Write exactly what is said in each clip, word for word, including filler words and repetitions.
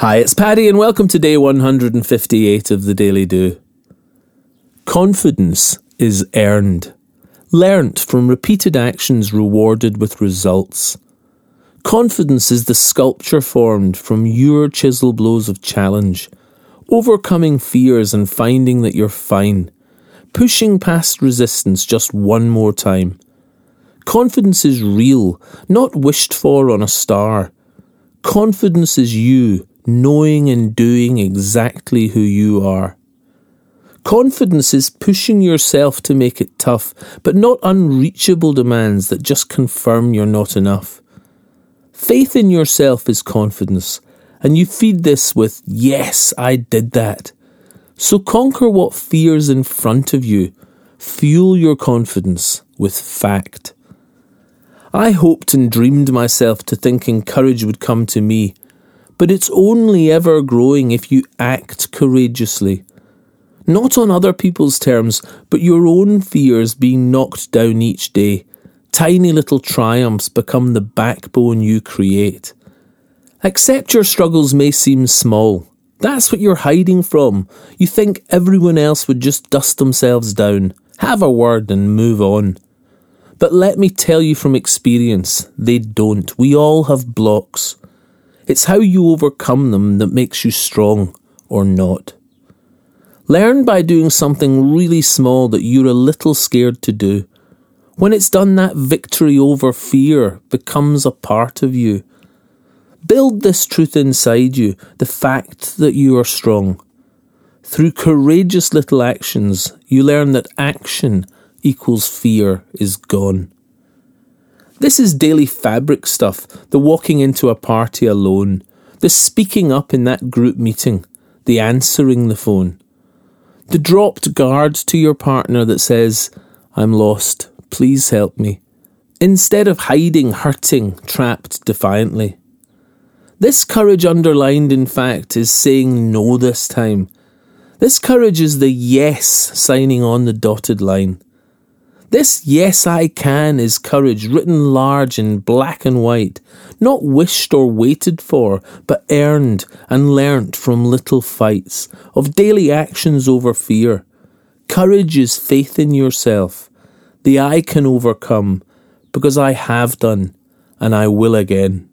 Hi, it's Paddy and welcome to day one hundred fifty-eight of The Daily Do. Confidence is earned, learnt from repeated actions rewarded with results. Confidence is the sculpture formed from your chisel blows of challenge, overcoming fears and finding that you're fine, pushing past resistance just one more time. Confidence is real, not wished for on a star. Confidence is you, knowing and doing exactly who you are. Confidence is pushing yourself to make it tough, but not unreachable demands that just confirm you're not enough. Faith in yourself is confidence, and you feed this with, yes, I did that. So conquer what fears in front of you. Fuel your confidence with fact. I hoped and dreamed myself to thinking courage would come to me, but it's only ever growing if you act courageously. Not on other people's terms, but your own fears being knocked down each day. Tiny little triumphs become the backbone you create. Accept your struggles may seem small. That's what you're hiding from. You think everyone else would just dust themselves down, have a word and move on. But let me tell you from experience, they don't. We all have blocks. It's how you overcome them that makes you strong or not. Learn by doing something really small that you're a little scared to do. When it's done, that victory over fear becomes a part of you. Build this truth inside you, the fact that you are strong. Through courageous little actions, you learn that action equals fear is gone. This is daily fabric stuff, the walking into a party alone, the speaking up in that group meeting, the answering the phone, the dropped guard to your partner that says, I'm lost, please help me, instead of hiding, hurting, trapped defiantly. This courage underlined in fact is saying no this time. This courage is the yes signing on the dotted line. This yes I can is courage written large in black and white, not wished or waited for, but earned and learnt from little fights, of daily actions over fear. Courage is faith in yourself, the I can overcome, because I have done and I will again.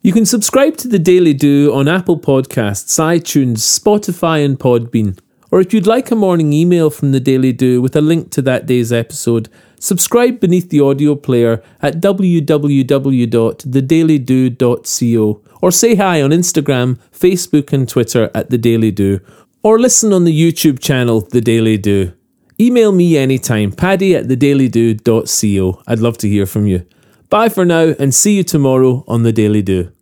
You can subscribe to The Daily Do on Apple Podcasts, iTunes, Spotify and Podbean. Or if you'd like a morning email from The Daily Do with a link to that day's episode, subscribe beneath the audio player at w w w dot the daily do dot co or say hi on Instagram, Facebook and Twitter at The Daily Do, or listen on the YouTube channel The Daily Do. Email me anytime, paddy at the daily do dot co. I'd love to hear from you. Bye for now and see you tomorrow on The Daily Do.